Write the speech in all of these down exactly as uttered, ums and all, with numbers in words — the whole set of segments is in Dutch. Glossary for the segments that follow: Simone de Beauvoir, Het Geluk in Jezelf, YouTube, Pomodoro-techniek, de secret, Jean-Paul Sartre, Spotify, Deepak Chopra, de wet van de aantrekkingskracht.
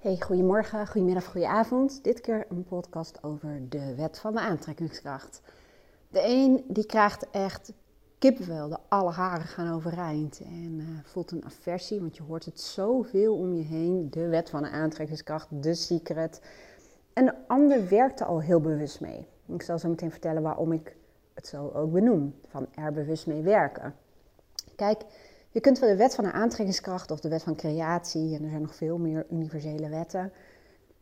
Hey, goedemorgen, goedemiddag, goedenavond. Dit keer een podcast over de wet van de aantrekkingskracht. De een die krijgt echt kippenvel, de alle haren gaan overeind en uh, voelt een aversie, want je hoort het zoveel om je heen. De wet van de aantrekkingskracht, de secret. En de ander werkt er al heel bewust mee. Ik zal zo meteen vertellen waarom ik het zo ook benoem, van er bewust mee werken. Kijk, je kunt wel de wet van de aantrekkingskracht of de wet van creatie, en er zijn nog veel meer universele wetten,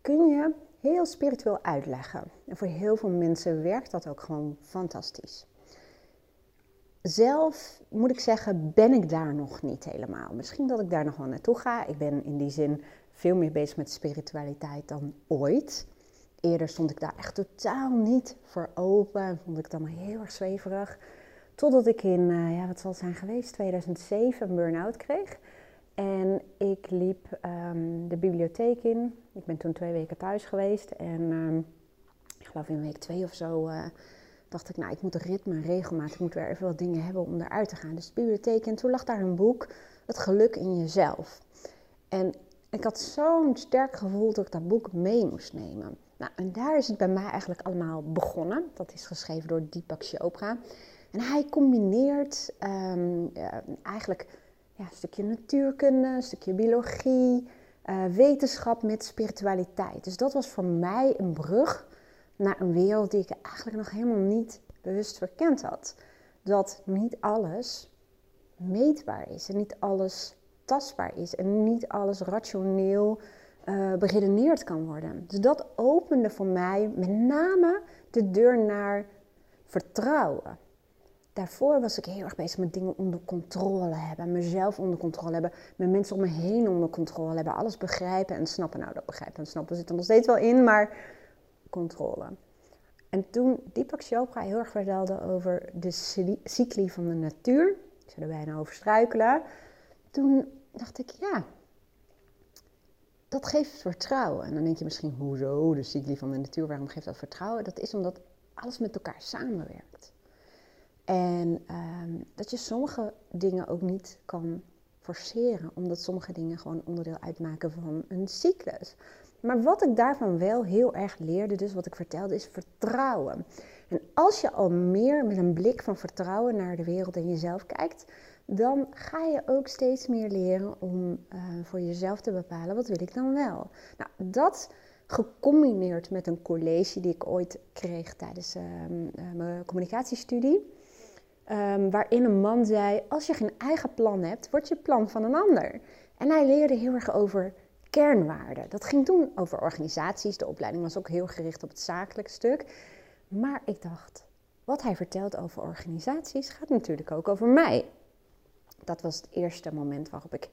kun je heel spiritueel uitleggen. En voor heel veel mensen werkt dat ook gewoon fantastisch. Zelf, moet ik zeggen, ben ik daar nog niet helemaal. Misschien dat ik daar nog wel naartoe ga. Ik ben in die zin veel meer bezig met spiritualiteit dan ooit. Eerder stond ik daar echt totaal niet voor open en vond ik het allemaal heel erg zweverig. Totdat ik in, uh, ja, wat zal het zijn geweest, tweeduizend zeven een burn-out kreeg. En ik liep um, de bibliotheek in. Ik ben toen twee weken thuis geweest. En um, ik geloof in week twee of zo uh, dacht ik, nou, ik moet een ritme en regelmaat. Ik moet weer even wat dingen hebben om eruit te gaan. Dus de bibliotheek in. Toen lag daar een boek, Het Geluk in Jezelf. En ik had zo'n sterk gevoel dat ik dat boek mee moest nemen. Nou, en daar is het bij mij eigenlijk allemaal begonnen. Dat is geschreven door Deepak Chopra. En hij combineert um, ja, eigenlijk ja, een stukje natuurkunde, een stukje biologie, uh, wetenschap met spiritualiteit. Dus dat was voor mij een brug naar een wereld die ik eigenlijk nog helemaal niet bewust verkend had. Dat niet alles meetbaar is en niet alles tastbaar is en niet alles rationeel uh, beredeneerd kan worden. Dus dat opende voor mij met name de deur naar vertrouwen. Daarvoor was ik heel erg bezig met dingen onder controle hebben, mezelf onder controle hebben, met mensen om me heen onder controle hebben, alles begrijpen en snappen. Nou, dat begrijpen en snappen zit er nog steeds wel in, maar controle. En toen Deepak Chopra heel erg vertelde over de cycli van de natuur, ik zou er bijna over struikelen, toen dacht ik, ja, dat geeft vertrouwen. En dan denk je misschien, hoezo, de cycli van de natuur, waarom geeft dat vertrouwen? Dat is omdat alles met elkaar samenwerkt. En um, dat je sommige dingen ook niet kan forceren, omdat sommige dingen gewoon onderdeel uitmaken van een cyclus. Maar wat ik daarvan wel heel erg leerde, dus wat ik vertelde, is vertrouwen. En als je al meer met een blik van vertrouwen naar de wereld en jezelf kijkt, dan ga je ook steeds meer leren om uh, voor jezelf te bepalen, wat wil ik dan wel? Nou, dat gecombineerd met een college die ik ooit kreeg tijdens uh, mijn communicatiestudie. Um, waarin een man zei, als je geen eigen plan hebt, wordt je plan van een ander. En hij leerde heel erg over kernwaarden. Dat ging toen over organisaties. De opleiding was ook heel gericht op het zakelijke stuk. Maar ik dacht, wat hij vertelt over organisaties gaat natuurlijk ook over mij. Dat was het eerste moment waarop ik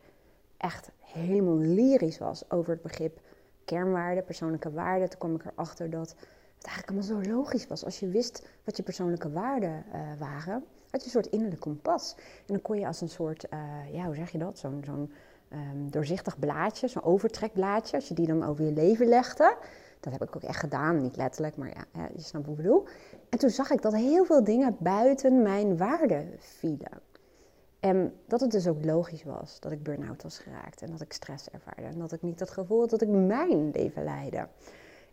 echt helemaal lyrisch was over het begrip kernwaarden, persoonlijke waarden. Toen kwam ik erachter dat het eigenlijk allemaal zo logisch was. Als je wist wat je persoonlijke waarden uh, waren, had je een soort innerlijk kompas. En dan kon je als een soort, uh, ja, hoe zeg je dat, zo'n zo'n um, doorzichtig blaadje, zo'n overtrekblaadje, als je die dan over je leven legde. Dat heb ik ook echt gedaan, niet letterlijk, maar ja, ja, je snapt wat ik bedoel. En toen zag ik dat heel veel dingen buiten mijn waarden vielen. En dat het dus ook logisch was dat ik burn-out was geraakt en dat ik stress ervaarde. En dat ik niet dat gevoel had dat ik mijn leven leidde.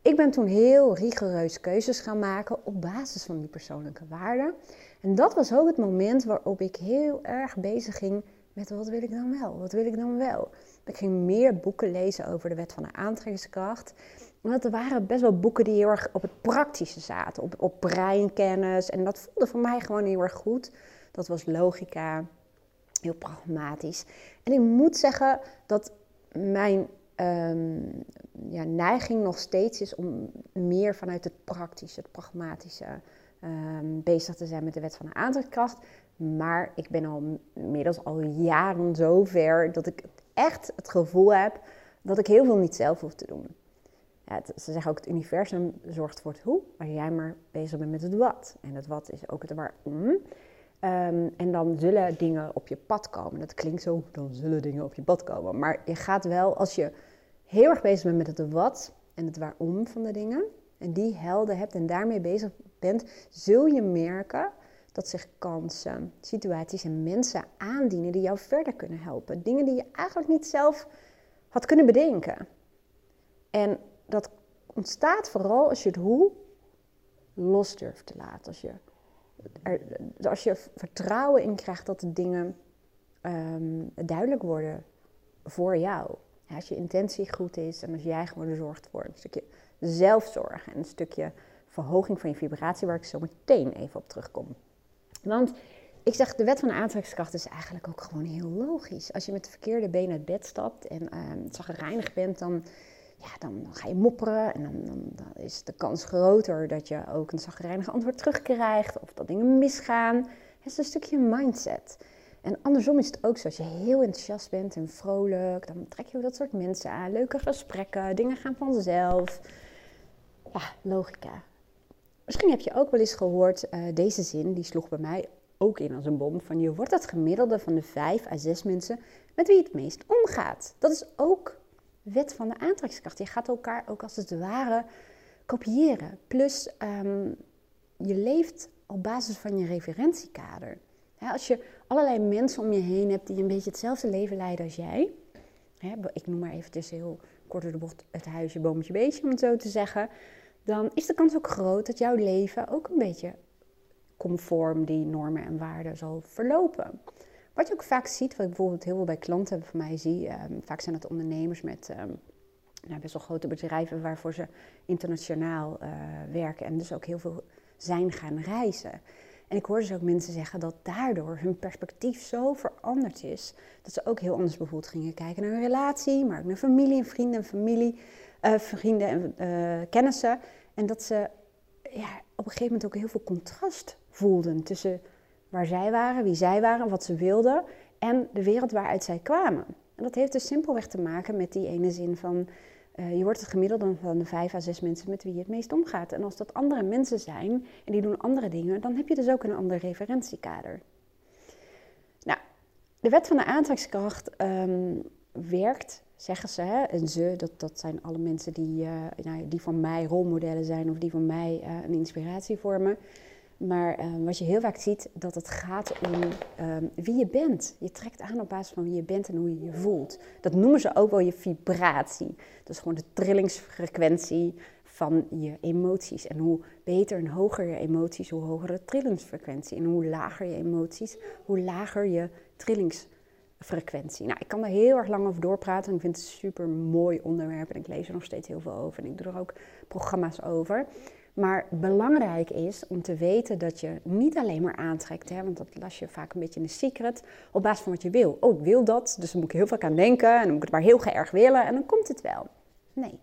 Ik ben toen heel rigoureus keuzes gaan maken op basis van die persoonlijke waarden. En dat was ook het moment waarop ik heel erg bezig ging met wat wil ik dan wel, wat wil ik dan wel. Ik ging meer boeken lezen over de wet van de aantrekkingskracht. Want er waren best wel boeken die heel erg op het praktische zaten, op, op breinkennis. En dat voelde voor mij gewoon heel erg goed. Dat was logica, heel pragmatisch. En ik moet zeggen dat mijn Um, ja, neiging nog steeds is om meer vanuit het praktische, het pragmatische um, bezig te zijn met de wet van de aantrekkingskracht. Maar ik ben al inmiddels al jaren zo ver dat ik echt het gevoel heb dat ik heel veel niet zelf hoef te doen. Ja, het, ze zeggen ook het universum zorgt voor het hoe, als jij maar bezig bent met het wat. En het wat is ook het waarom. Um, en dan zullen dingen op je pad komen. Dat klinkt zo, dan zullen dingen op je pad komen. Maar je gaat wel, als je heel erg bezig bent met het wat en het waarom van de dingen, en die helden hebt en daarmee bezig bent, zul je merken dat zich kansen, situaties en mensen aandienen die jou verder kunnen helpen. Dingen die je eigenlijk niet zelf had kunnen bedenken. En dat ontstaat vooral als je het hoe los durft te laten. Als je, er, als je vertrouwen in krijgt dat de dingen um, duidelijk worden voor jou. Ja, als je intentie goed is en als jij gewoon er zorgt voor een stukje zelfzorg en een stukje verhoging van je vibratie, waar ik zo meteen even op terugkom. Want ik zeg, de wet van de aantrekkingskracht is eigenlijk ook gewoon heel logisch. Als je met de verkeerde benen uit bed stapt en uh, chagrijnig bent, dan, ja, dan ga je mopperen. En dan, dan, dan is de kans groter dat je ook een chagrijnig antwoord terugkrijgt of dat dingen misgaan. Het is een stukje mindset. En andersom is het ook zo, als je heel enthousiast bent en vrolijk, dan trek je ook dat soort mensen aan. Leuke gesprekken, dingen gaan vanzelf. Ja, logica. Misschien heb je ook wel eens gehoord, uh, deze zin, die sloeg bij mij ook in als een bom, van je wordt het gemiddelde van de vijf à zes mensen met wie je het meest omgaat. Dat is ook wet van de aantrekkingskracht. Je gaat elkaar ook als het ware kopiëren. Plus, um, je leeft op basis van je referentiekader. Ja, als je allerlei mensen om je heen hebt die een beetje hetzelfde leven leiden als jij. Hè, ik noem maar eventjes heel kort door de bocht het huisje, boomtje, beestje, om het zo te zeggen. Dan is de kans ook groot dat jouw leven ook een beetje conform die normen en waarden zal verlopen. Wat je ook vaak ziet, wat ik bijvoorbeeld heel veel bij klanten van mij zie. Um, vaak zijn het ondernemers met um, nou, best wel grote bedrijven waarvoor ze internationaal uh, werken. En dus ook heel veel zijn gaan reizen. En ik hoor dus ook mensen zeggen dat daardoor hun perspectief zo veranderd is. Dat ze ook heel anders bijvoorbeeld gingen kijken naar hun relatie, maar ook naar familie en vrienden en familie. Uh, vrienden en uh, kennissen. En dat ze ja, op een gegeven moment ook heel veel contrast voelden tussen waar zij waren, wie zij waren, wat ze wilden en de wereld waaruit zij kwamen. En dat heeft dus simpelweg te maken met die ene zin van uh, je wordt het gemiddelde van de vijf à zes mensen met wie je het meest omgaat. En als dat andere mensen zijn en die doen andere dingen, dan heb je dus ook een ander referentiekader. Nou, de wet van de aantrekkingskracht um, werkt... Zeggen ze, hè? En ze, dat, dat zijn alle mensen die, uh, nou, die van mij rolmodellen zijn of die van mij uh, een inspiratie vormen. Maar uh, wat je heel vaak ziet, dat het gaat om um, wie je bent. Je trekt aan op basis van wie je bent en hoe je je voelt. Dat noemen ze ook wel je vibratie. Dat is gewoon de trillingsfrequentie van je emoties. En hoe beter en hoger je emoties, hoe hoger de trillingsfrequentie. En hoe lager je emoties, hoe lager je trillingsfrequentie. Frequentie. Nou, ik kan er heel erg lang over doorpraten. Ik vind het een super mooi onderwerp en ik lees er nog steeds heel veel over. En ik doe er ook programma's over. Maar belangrijk is om te weten dat je niet alleen maar aantrekt. Hè, want dat las je vaak een beetje in de secret. Op basis van wat je wil. Oh, ik wil dat. Dus dan moet ik heel vaak aan denken. En dan moet ik het maar heel erg willen. En dan komt het wel. Nee,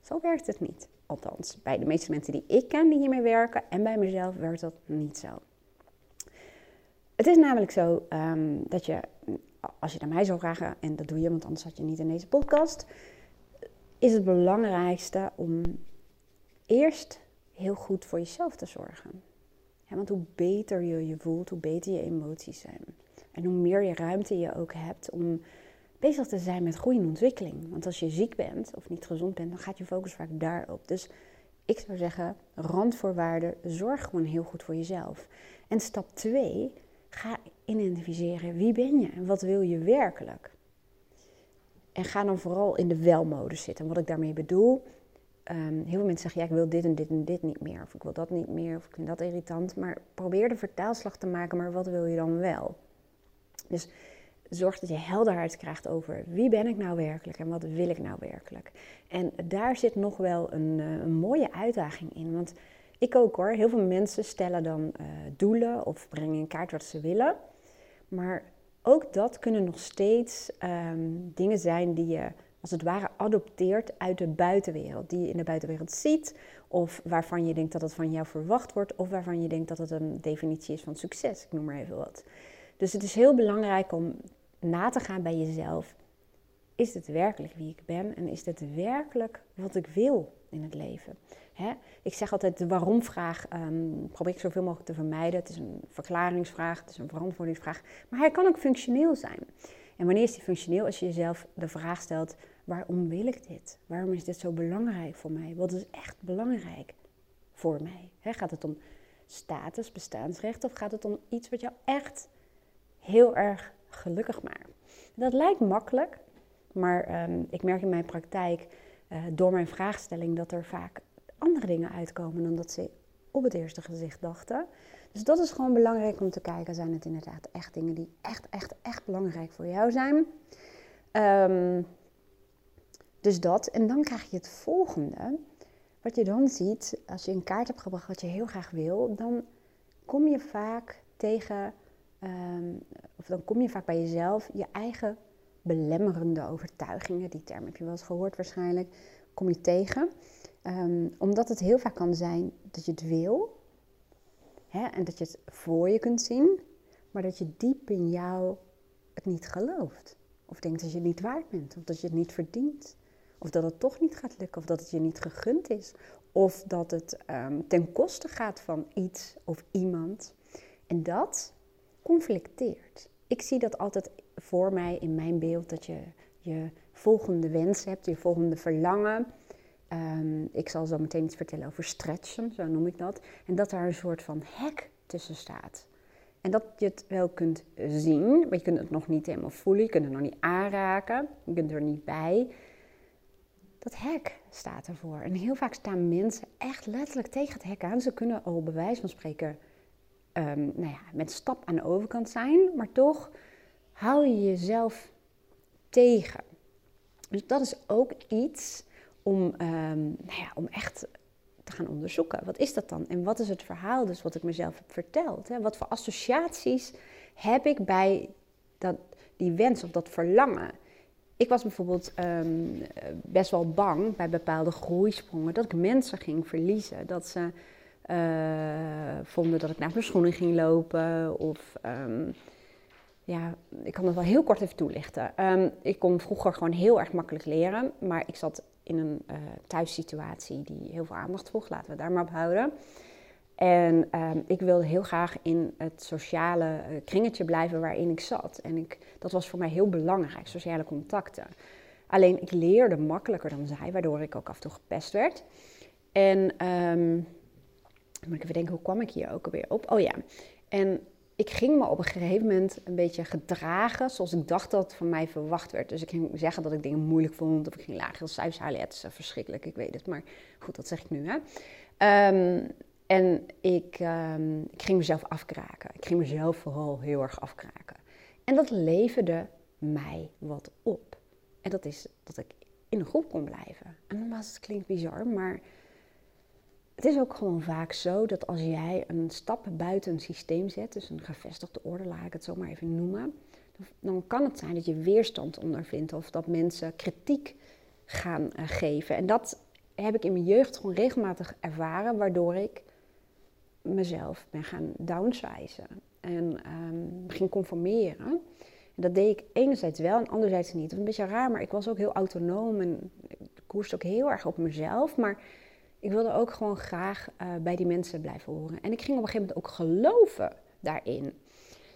zo werkt het niet. Althans, bij de meeste mensen die ik ken die hiermee werken. En bij mezelf werkt dat niet zo. Het is namelijk zo um, dat je... Als je naar mij zou vragen, en dat doe je, want anders zat je niet in deze podcast, is het belangrijkste om eerst heel goed voor jezelf te zorgen. Ja, want hoe beter je je voelt, hoe beter je emoties zijn. En hoe meer je ruimte je ook hebt om bezig te zijn met groei en ontwikkeling. Want als je ziek bent of niet gezond bent, dan gaat je focus vaak daarop. Dus ik zou zeggen, randvoorwaarden, zorg gewoon heel goed voor jezelf. En stap twee... Ga identificeren, wie ben je en wat wil je werkelijk? En ga dan vooral in de welmodus zitten. En wat ik daarmee bedoel, um, heel veel mensen zeggen, ja, ik wil dit en dit en dit niet meer. Of ik wil dat niet meer, of ik vind dat irritant. Maar probeer de vertaalslag te maken, maar wat wil je dan wel? Dus zorg dat je helderheid krijgt over wie ben ik nou werkelijk en wat wil ik nou werkelijk. En daar zit nog wel een, een mooie uitdaging in, want... Ik ook hoor. Heel veel mensen stellen dan uh, doelen of brengen in kaart wat ze willen. Maar ook dat kunnen nog steeds um, dingen zijn die je als het ware adopteert uit de buitenwereld. Die je in de buitenwereld ziet of waarvan je denkt dat het van jou verwacht wordt. Of waarvan je denkt dat het een definitie is van succes. Ik noem maar even wat. Dus het is heel belangrijk om na te gaan bij jezelf. Is dit werkelijk wie ik ben en is dit werkelijk wat ik wil in het leven? Hè? Ik zeg altijd, de waarom-vraag um, probeer ik zoveel mogelijk te vermijden. Het is een verklaringsvraag, het is een verantwoordingsvraag. Maar hij kan ook functioneel zijn. En wanneer is die functioneel? Als je jezelf de vraag stelt, waarom wil ik dit? Waarom is dit zo belangrijk voor mij? Wat is echt belangrijk voor mij? Hè? Gaat het om status, bestaansrecht of gaat het om iets wat jou echt heel erg gelukkig maakt? Dat lijkt makkelijk. Maar um, ik merk in mijn praktijk uh, door mijn vraagstelling dat er vaak andere dingen uitkomen dan dat ze op het eerste gezicht dachten. Dus dat is gewoon belangrijk om te kijken. Zijn het inderdaad echt dingen die echt, echt, echt belangrijk voor jou zijn? Um, dus dat. En dan krijg je het volgende. Wat je dan ziet, als je in kaart hebt gebracht wat je heel graag wil, dan kom je vaak tegen, um, of dan kom je vaak bij jezelf, je eigen belemmerende overtuigingen. Die term heb je wel eens gehoord waarschijnlijk. Kom je tegen. Um, omdat het heel vaak kan zijn dat je het wil, hè, en dat je het voor je kunt zien, maar dat je diep in jou het niet gelooft. Of denkt dat je het niet waard bent, of dat je het niet verdient. Of dat het toch niet gaat lukken, of dat het je niet gegund is. Of dat het um, ten koste gaat van iets of iemand. En dat conflicteert. Ik zie dat altijd voor mij in mijn beeld, dat je je volgende wens hebt, je volgende verlangen. Um, ik zal zo meteen iets vertellen over stretchen, zo noem ik dat. En dat daar een soort van hek tussen staat. En dat je het wel kunt zien, maar je kunt het nog niet helemaal voelen. Je kunt het nog niet aanraken, je kunt er niet bij. Dat hek staat ervoor. En heel vaak staan mensen echt letterlijk tegen het hek aan. Ze kunnen al bij wijze van spreken um, nou ja, met stap aan de overkant zijn. Maar toch hou je jezelf tegen. Dus dat is ook iets om, um, nou ja, om echt te gaan onderzoeken. Wat is dat dan? En wat is het verhaal dus wat ik mezelf heb verteld? Hè? Wat voor associaties heb ik bij dat, die wens of dat verlangen? Ik was bijvoorbeeld um, best wel bang bij bepaalde groeisprongen dat ik mensen ging verliezen. Dat ze uh, vonden dat ik naast mijn schoenen ging lopen. Of um, ja, ik kan dat wel heel kort even toelichten. Um, ik kon vroeger gewoon heel erg makkelijk leren, maar ik zat in een uh, thuissituatie die heel veel aandacht vroeg. Laten we daar maar op houden. En um, ik wilde heel graag in het sociale kringetje blijven waarin ik zat. En ik, dat was voor mij heel belangrijk, sociale contacten. Alleen ik leerde makkelijker dan zij, waardoor ik ook af en toe gepest werd. En um, moet ik even denken, hoe kwam ik hier ook alweer op? Oh ja, en ik ging me op een gegeven moment een beetje gedragen zoals ik dacht dat van mij verwacht werd. Dus ik ging zeggen dat ik dingen moeilijk vond of ik ging lagere cijfers halen. Ja, het is verschrikkelijk, ik weet het, maar goed, dat zeg ik nu hè. Um, En ik, um, ik ging mezelf afkraken. Ik ging mezelf vooral heel erg afkraken. En dat leverde mij wat op. En dat is dat ik in een groep kon blijven. En normaal het klinkt bizar, maar het is ook gewoon vaak zo dat als jij een stap buiten een systeem zet, dus een gevestigde orde, laat ik het zo maar even noemen, dan kan het zijn dat je weerstand ondervindt of dat mensen kritiek gaan uh, geven. En dat heb ik in mijn jeugd gewoon regelmatig ervaren, waardoor ik mezelf ben gaan downsizen en um, ging conformeren. En dat deed ik enerzijds wel en anderzijds niet. Dat was een beetje raar, maar ik was ook heel autonoom en ik koerste ook heel erg op mezelf. Maar ik wilde ook gewoon graag uh, bij die mensen blijven horen. En ik ging op een gegeven moment ook geloven daarin.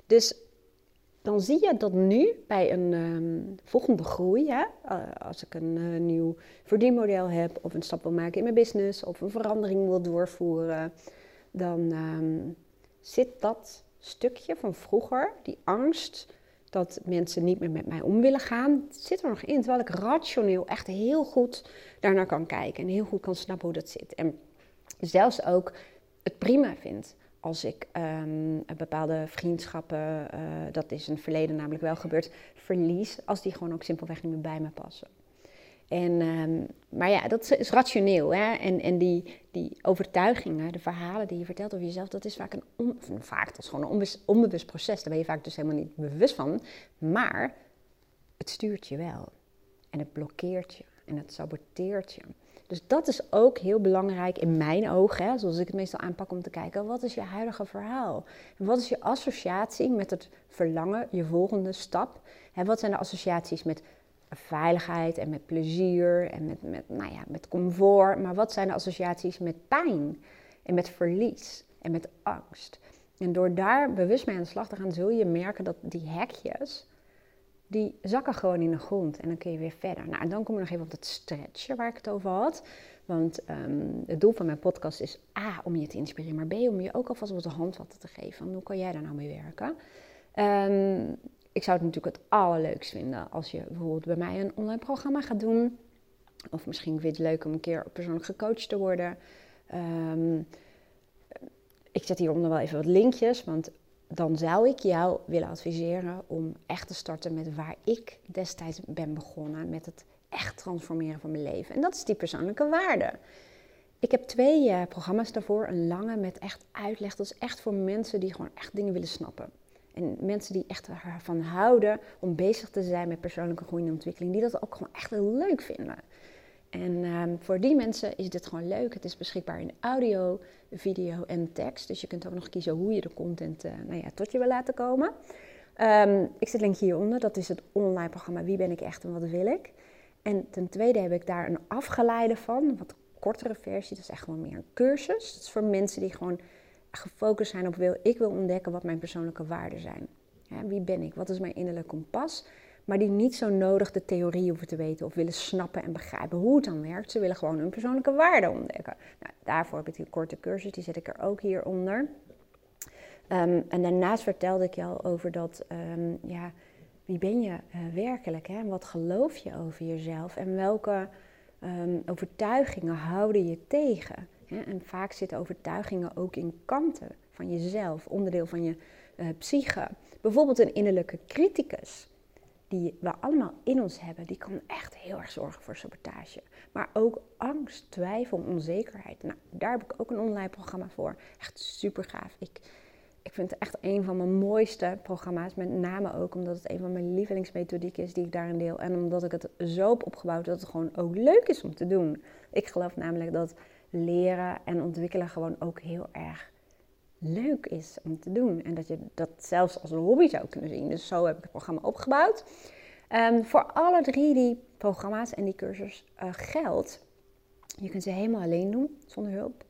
Dus dan zie je dat nu bij een um, volgende groei, hè? Uh, als ik een uh, nieuw verdienmodel heb of een stap wil maken in mijn business of een verandering wil doorvoeren, dan um, zit dat stukje van vroeger, die angst dat mensen niet meer met mij om willen gaan, zit er nog in. Terwijl ik rationeel echt heel goed daarnaar kan kijken en heel goed kan snappen hoe dat zit. En zelfs ook het prima vind. Als ik um, bepaalde vriendschappen, uh, dat is in het verleden namelijk wel gebeurd, verlies. Als die gewoon ook simpelweg niet meer bij me passen. En, um, maar ja, dat is rationeel. Hè? En, en die, die overtuigingen, de verhalen die je vertelt over jezelf, dat is vaak een, on, vaak, dat is gewoon een onbewust, onbewust proces. Daar ben je vaak dus helemaal niet bewust van. Maar het stuurt je wel. En het blokkeert je. En het saboteert je. Dus dat is ook heel belangrijk in mijn ogen, zoals ik het meestal aanpak, om te kijken, wat is je huidige verhaal? En wat is je associatie met het verlangen, je volgende stap? Hè, wat zijn de associaties met veiligheid en met plezier en met, met, nou ja, met comfort? Maar wat zijn de associaties met pijn en met verlies en met angst? En door daar bewust mee aan de slag te gaan, zul je merken dat die hekjes, die zakken gewoon in de grond en dan kun je weer verder. Nou, en dan kom ik nog even op dat stretchen waar ik het over had. Want um, het doel van mijn podcast is A, om je te inspireren, maar B, om je ook alvast wat de handvatten te geven. Hoe kan jij daar nou mee werken? Um, ik zou het natuurlijk het allerleukst vinden als je bijvoorbeeld bij mij een online programma gaat doen. Of misschien vind je het leuk om een keer persoonlijk gecoacht te worden. Um, ik zet hieronder wel even wat linkjes, want dan zou ik jou willen adviseren om echt te starten met waar ik destijds ben begonnen. Met het echt transformeren van mijn leven. En dat is die persoonlijke waarde. Ik heb twee uh, programma's daarvoor. Een lange met echt uitleg. Dat is echt voor mensen die gewoon echt dingen willen snappen. En mensen die echt ervan houden om bezig te zijn met persoonlijke groei en ontwikkeling. Die dat ook gewoon echt heel leuk vinden. En uh, voor die mensen is dit gewoon leuk. Het is beschikbaar in audio, video en tekst. Dus je kunt ook nog kiezen hoe je de content uh, nou ja, tot je wil laten komen. Um, ik zet het link hieronder. Dat is het online programma Wie ben ik echt en wat wil ik. En ten tweede heb ik daar een afgeleide van. Een wat kortere versie. Dat is echt gewoon meer een cursus. Dat is voor mensen die gewoon gefocust zijn op wil ik wil ontdekken wat mijn persoonlijke waarden zijn. Ja, wie ben ik? Wat is mijn innerlijk kompas? Maar die niet zo nodig de theorie hoeven te weten of willen snappen en begrijpen hoe het dan werkt. Ze willen gewoon hun persoonlijke waarden ontdekken. Nou, daarvoor heb ik die korte cursus, die zet ik er ook hieronder. Um, en daarnaast vertelde ik je al over dat, um, ja, wie ben je uh, werkelijk? Hè? Wat geloof je over jezelf? En welke um, overtuigingen houden je tegen? Hè? En vaak zitten overtuigingen ook in kanten van jezelf, onderdeel van je uh, psyche. Bijvoorbeeld een innerlijke criticus. Die we allemaal in ons hebben, die kan echt heel erg zorgen voor sabotage. Maar ook angst, twijfel, onzekerheid. Nou, daar heb ik ook een online programma voor. Echt super gaaf. Ik, ik vind het echt een van mijn mooiste programma's. Met name ook omdat het een van mijn lievelingsmethodieken is die ik daarin deel. En omdat ik het zo heb opgebouwd dat het gewoon ook leuk is om te doen. Ik geloof namelijk dat leren en ontwikkelen gewoon ook heel erg leuk is om te doen. En dat je dat zelfs als een hobby zou kunnen zien. Dus zo heb ik het programma opgebouwd. Um, voor alle drie die programma's en die cursus uh, geldt. Je kunt ze helemaal alleen doen, zonder hulp.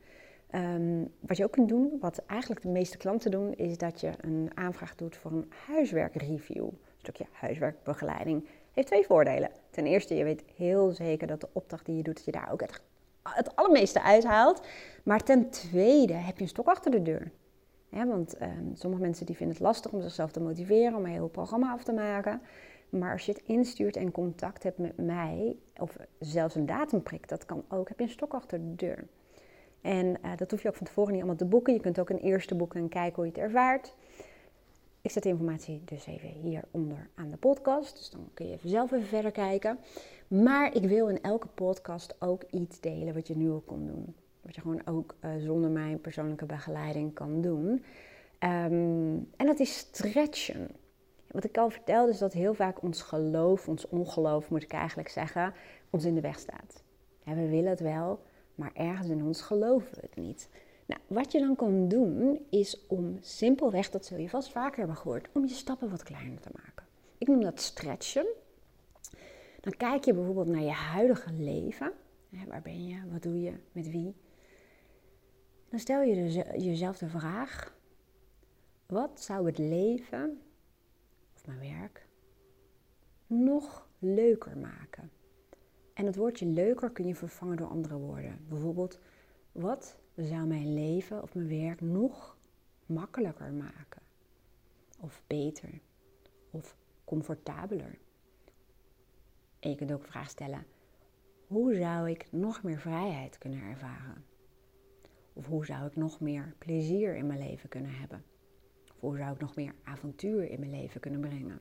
Um, wat je ook kunt doen, wat eigenlijk de meeste klanten doen, is dat je een aanvraag doet voor een huiswerkreview. Een stukje huiswerkbegeleiding. Heeft twee voordelen. Ten eerste, je weet heel zeker dat de opdracht die je doet, dat je daar ook echt het allermeeste uithaalt. Maar ten tweede heb je een stok achter de deur. Ja, want uh, sommige mensen die vinden het lastig om zichzelf te motiveren, om een heel programma af te maken. Maar als je het instuurt en contact hebt met mij, of zelfs een datumprikt, dat kan ook, heb je een stok achter de deur. En uh, dat hoef je ook van tevoren niet allemaal te boeken. Je kunt ook een eerste boeken en kijken hoe je het ervaart. Ik zet de informatie dus even hieronder aan de podcast. Dus dan kun je even zelf even verder kijken. Maar ik wil in elke podcast ook iets delen wat je nu al kon doen. Wat je gewoon ook uh, zonder mijn persoonlijke begeleiding kan doen. Um, en dat is stretchen. Wat ik al vertelde is dat heel vaak ons geloof, ons ongeloof moet ik eigenlijk zeggen, ons in de weg staat. Ja, we willen het wel, maar ergens in ons geloven we het niet. Nou, wat je dan kan doen is om simpelweg, dat zul je vast vaker hebben gehoord, om je stappen wat kleiner te maken. Ik noem dat stretchen. Dan kijk je bijvoorbeeld naar je huidige leven. Hè, waar ben je? Wat doe je? Met wie? Dan stel je dus jezelf de vraag, wat zou het leven of mijn werk nog leuker maken? En het woordje leuker kun je vervangen door andere woorden. Bijvoorbeeld, wat zou mijn leven of mijn werk nog makkelijker maken? Of beter? Of comfortabeler? En je kunt ook de vraag stellen, hoe zou ik nog meer vrijheid kunnen ervaren? Of hoe zou ik nog meer plezier in mijn leven kunnen hebben? Of hoe zou ik nog meer avontuur in mijn leven kunnen brengen?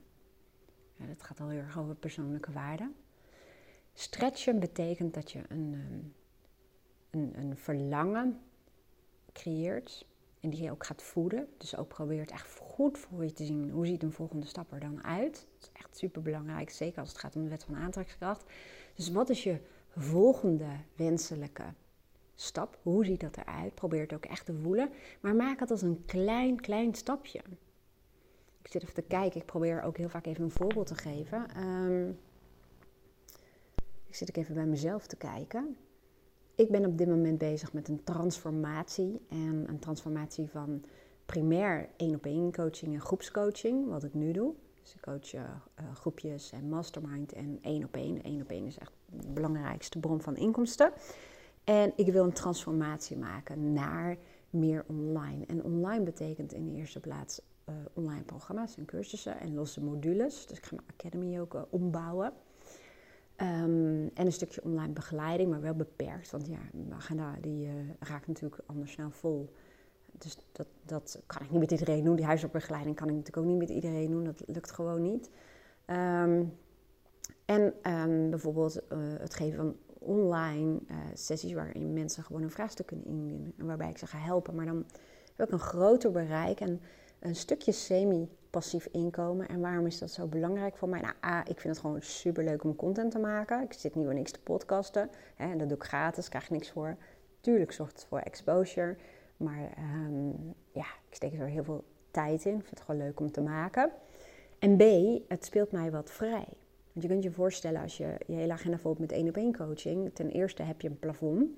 Ja, dat gaat al heel erg over persoonlijke waarden. Stretchen betekent dat je een, een, een verlangen creëert en die je ook gaat voeden. Dus ook probeert echt goed voor je te zien hoe ziet een volgende stap er dan uit. Dat is echt super belangrijk, zeker als het gaat om de wet van aantrekkingskracht. Dus wat is je volgende wenselijke stap? Hoe ziet dat eruit? Probeer het ook echt te voelen, maar maak het als een klein, klein stapje. Ik zit even te kijken, ik probeer ook heel vaak even een voorbeeld te geven. Um, ik zit ook even bij mezelf te kijken. Ik ben op dit moment bezig met een transformatie en een transformatie van primair één-op-één coaching en groepscoaching, wat ik nu doe. Dus ik coach uh, groepjes en mastermind en één-op-één. één-op-één is echt de belangrijkste bron van inkomsten. En ik wil een transformatie maken naar meer online. En online betekent in de eerste plaats uh, online programma's en cursussen en losse modules. Dus ik ga mijn academy ook uh, ombouwen. Um, en een stukje online begeleiding, maar wel beperkt. Want ja, mijn agenda die, uh, raakt natuurlijk anders snel vol. Dus dat, dat kan ik niet met iedereen doen. Die huiswerkbegeleiding kan ik natuurlijk ook niet met iedereen doen. Dat lukt gewoon niet. Um, en um, bijvoorbeeld uh, het geven van online uh, sessies waarin mensen gewoon een vraagstuk kunnen indienen. En waarbij ik ze ga helpen. Maar dan heb ik een groter bereik en een stukje semi-passief inkomen. En waarom is dat zo belangrijk voor mij? Nou, A, ik vind het gewoon superleuk om content te maken. Ik zit niet voor niks te podcasten. Hè, en dat doe ik gratis, krijg ik niks voor. Tuurlijk zorgt het voor exposure. Maar um, ja, ik steek er heel veel tijd in. Ik vind het gewoon leuk om te maken. En B, het speelt mij wat vrij. Want je kunt je voorstellen als je je hele agenda volgt met één-op-één coaching. Ten eerste heb je een plafond um,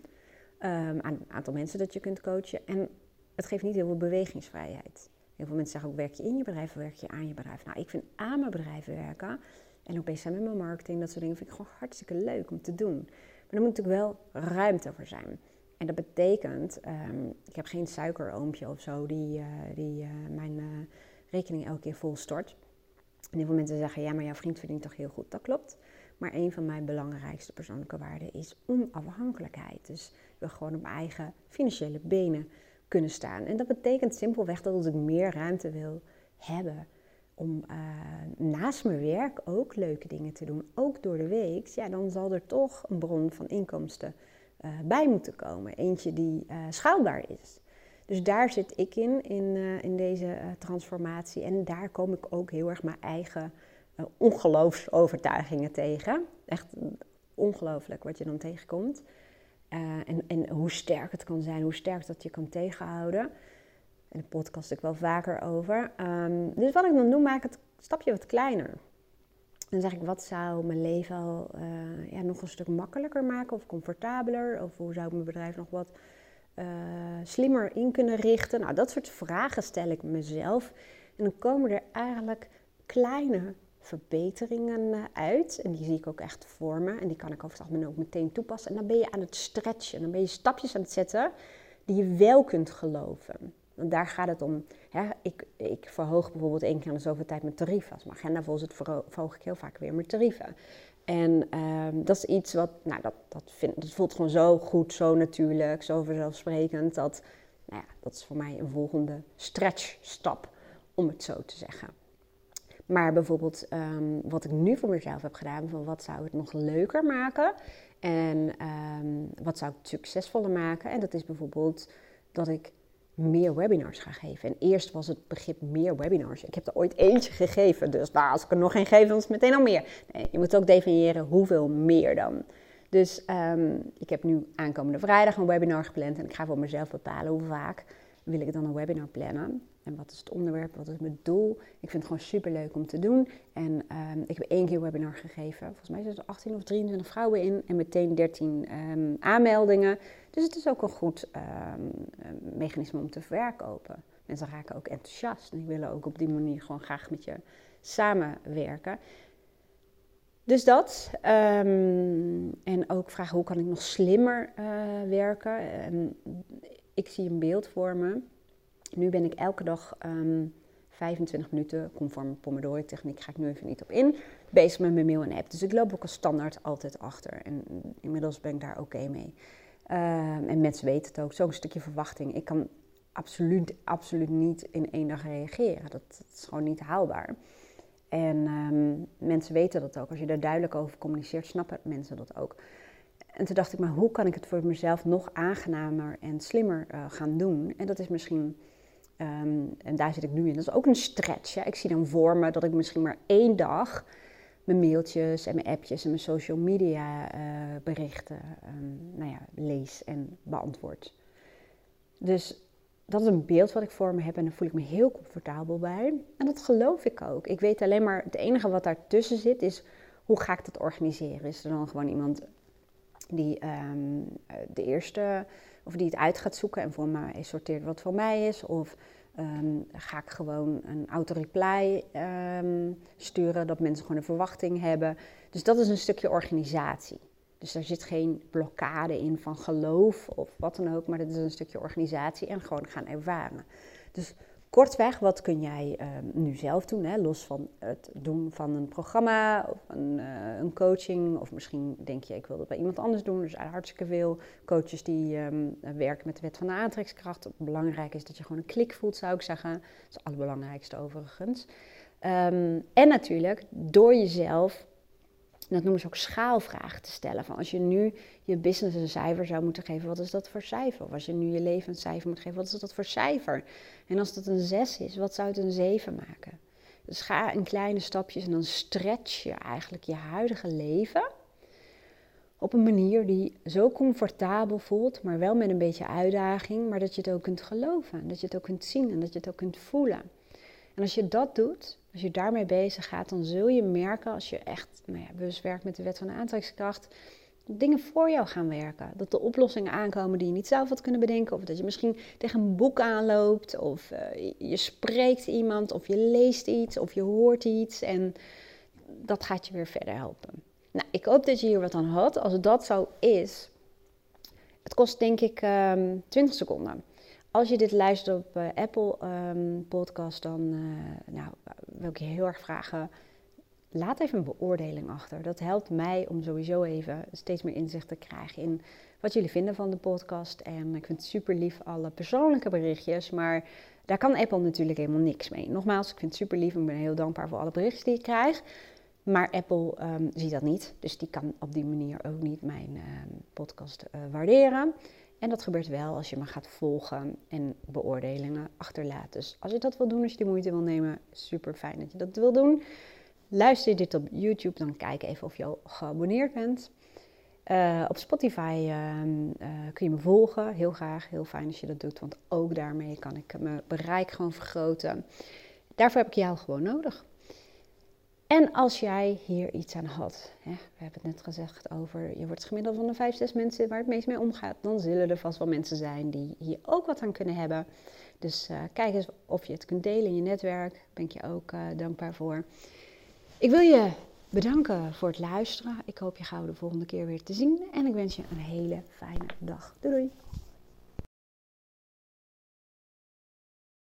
aan een aantal mensen dat je kunt coachen. En het geeft niet heel veel bewegingsvrijheid. Heel veel mensen zeggen ook, werk je in je bedrijf of werk je aan je bedrijf? Nou, ik vind aan mijn bedrijf werken en ook bezig zijn met mijn marketing, dat soort dingen, vind ik gewoon hartstikke leuk om te doen. Maar er moet natuurlijk wel ruimte voor zijn. En dat betekent, um, ik heb geen suikeroompje of zo die, uh, die uh, mijn uh, rekening elke keer vol stort. En heel veel mensen zeggen, ja, maar jouw vriend verdient toch heel goed? Dat klopt. Maar een van mijn belangrijkste persoonlijke waarden is onafhankelijkheid. Dus ik wil gewoon op mijn eigen financiële benen kunnen staan. En dat betekent simpelweg dat ik meer ruimte wil hebben om uh, naast mijn werk ook leuke dingen te doen. Ook door de week, ja, dan zal er toch een bron van inkomsten uh, bij moeten komen. Eentje die uh, schaalbaar is. Dus daar zit ik in, in, uh, in deze uh, transformatie. En daar kom ik ook heel erg mijn eigen uh, ongeloofsovertuigingen tegen. Echt ongelooflijk wat je dan tegenkomt. Uh, en, en hoe sterk het kan zijn, hoe sterk dat je kan tegenhouden. En de podcast ik wel vaker over. Um, dus wat ik dan doe, maak het stapje wat kleiner. Dan zeg ik, wat zou mijn leven al uh, ja, nog een stuk makkelijker maken of comfortabeler? Of hoe zou ik mijn bedrijf nog wat uh, slimmer in kunnen richten? Nou, dat soort vragen stel ik mezelf. En dan komen er eigenlijk kleine verbeteringen uit. En die zie ik ook echt voor me. En die kan ik over het algemeen ook meteen toepassen. En dan ben je aan het stretchen. Dan ben je stapjes aan het zetten die je wel kunt geloven. Want daar gaat het om. Ja, ik, ik verhoog bijvoorbeeld één keer aan de zoveel tijd mijn tarieven. Als mijn agenda vol zit, verhoog ik heel vaak weer mijn tarieven. En um, dat is iets wat, nou, dat, dat, vind, dat voelt gewoon zo goed, zo natuurlijk, zo vanzelfsprekend. Dat, nou ja, dat is voor mij een volgende stretchstap, om het zo te zeggen. Maar bijvoorbeeld um, wat ik nu voor mezelf heb gedaan, van wat zou het nog leuker maken en um, wat zou het succesvoller maken. En dat is bijvoorbeeld dat ik meer webinars ga geven. En eerst was het begrip meer webinars. Ik heb er ooit eentje gegeven, dus nou, als ik er nog geen geef, dan is het meteen al meer. Nee, je moet ook definiëren hoeveel meer dan. Dus um, ik heb nu aankomende vrijdag een webinar gepland en ik ga voor mezelf bepalen hoe vaak wil ik dan een webinar plannen. En wat is het onderwerp, wat is mijn doel? Ik vind het gewoon superleuk om te doen. En um, ik heb één keer een webinar gegeven. Volgens mij zitten er achttien of drieëntwintig vrouwen in. En meteen dertien um, aanmeldingen. Dus het is ook een goed um, mechanisme om te verkopen. Mensen raken ook enthousiast. En die willen ook op die manier gewoon graag met je samenwerken. Dus dat. Um, en ook vragen, hoe kan ik nog slimmer uh, werken? Um, ik zie een beeld voor me. Nu ben ik elke dag um, vijfentwintig minuten, conform de Pomodoro-techniek, ga ik nu even niet op in, bezig met mijn mail en app. Dus ik loop ook als standaard altijd achter. En inmiddels ben ik daar oké okay mee. Uh, en mensen weten het ook, zo'n stukje verwachting. Ik kan absoluut, absoluut niet in één dag reageren. Dat, dat is gewoon niet haalbaar. En um, mensen weten dat ook. Als je daar duidelijk over communiceert, snappen mensen dat ook. En toen dacht ik, maar hoe kan ik het voor mezelf nog aangenamer en slimmer uh, gaan doen? En dat is misschien... Um, en daar zit ik nu in. Dat is ook een stretch. Ja. Ik zie dan voor me dat ik misschien maar één dag mijn mailtjes en mijn appjes en mijn social media uh, berichten um, nou ja, lees en beantwoord. Dus dat is een beeld wat ik voor me heb en daar voel ik me heel comfortabel bij. En dat geloof ik ook. Ik weet alleen maar, het enige wat daartussen zit is, hoe ga ik dat organiseren? Is er dan gewoon iemand die um, de eerste... Of die het uit gaat zoeken en voor mij sorteert wat voor mij is. Of um, ga ik gewoon een auto-reply um, sturen, dat mensen gewoon een verwachting hebben. Dus dat is een stukje organisatie. Dus daar zit geen blokkade in van geloof of wat dan ook. Maar dat is een stukje organisatie en gewoon gaan ervaren. Dus Kortweg, wat kun jij uh, nu zelf doen, hè? Los van het doen van een programma of een, uh, een coaching. Of misschien denk je, ik wil dat bij iemand anders doen. Dus hartstikke veel coaches die um, werken met de wet van de aantrekkingskracht. Belangrijk is dat je gewoon een klik voelt, zou ik zeggen. Dat is het allerbelangrijkste overigens. Um, en natuurlijk door jezelf, dat noemen ze ook schaalvragen te stellen. Van als je nu je business een cijfer zou moeten geven, wat is dat voor cijfer? Of als je nu je leven een cijfer moet geven, wat is dat voor cijfer? En als dat een zes is, wat zou het een zeven maken? Dus ga in kleine stapjes en dan stretch je eigenlijk je huidige leven op een manier die zo comfortabel voelt, maar wel met een beetje uitdaging, maar dat je het ook kunt geloven. En dat je het ook kunt zien en dat je het ook kunt voelen. En als je dat doet, als je daarmee bezig gaat, dan zul je merken, als je echt nou ja, bewust werkt met de wet van de aantrekkingskracht, dat dingen voor jou gaan werken. Dat de oplossingen aankomen die je niet zelf had kunnen bedenken. Of dat je misschien tegen een boek aanloopt, of uh, je spreekt iemand, of je leest iets, of je hoort iets. En dat gaat je weer verder helpen. Nou, ik hoop dat je hier wat aan had. Als dat zo is, het kost denk ik um, twintig seconden. Als je dit luistert op uh, Apple um, podcast, dan uh, nou, wil ik je heel erg vragen, laat even een beoordeling achter. Dat helpt mij om sowieso even steeds meer inzicht te krijgen in wat jullie vinden van de podcast. En ik vind het super lief, alle persoonlijke berichtjes, maar daar kan Apple natuurlijk helemaal niks mee. Nogmaals, ik vind het super lief en ik ben heel dankbaar voor alle berichtjes die ik krijg. Maar Apple um, ziet dat niet, dus die kan op die manier ook niet mijn uh, podcast uh, waarderen. En dat gebeurt wel als je me gaat volgen en beoordelingen achterlaat. Dus als je dat wil doen, als je die moeite wil nemen, super fijn dat je dat wil doen. Luister je dit op YouTube, dan kijk even of je al geabonneerd bent. Uh, op Spotify uh, uh, kun je me volgen, heel graag. Heel fijn als je dat doet, want ook daarmee kan ik mijn bereik gewoon vergroten. Daarvoor heb ik jou gewoon nodig. En als jij hier iets aan had, hè, we hebben het net gezegd over, je wordt het gemiddelde van de vijf, zes mensen waar het meest mee omgaat, dan zullen er vast wel mensen zijn die hier ook wat aan kunnen hebben. Dus uh, kijk eens of je het kunt delen in je netwerk, daar ben ik je ook uh, dankbaar voor. Ik wil je bedanken voor het luisteren, ik hoop je gauw de volgende keer weer te zien en ik wens je een hele fijne dag. Doei doei!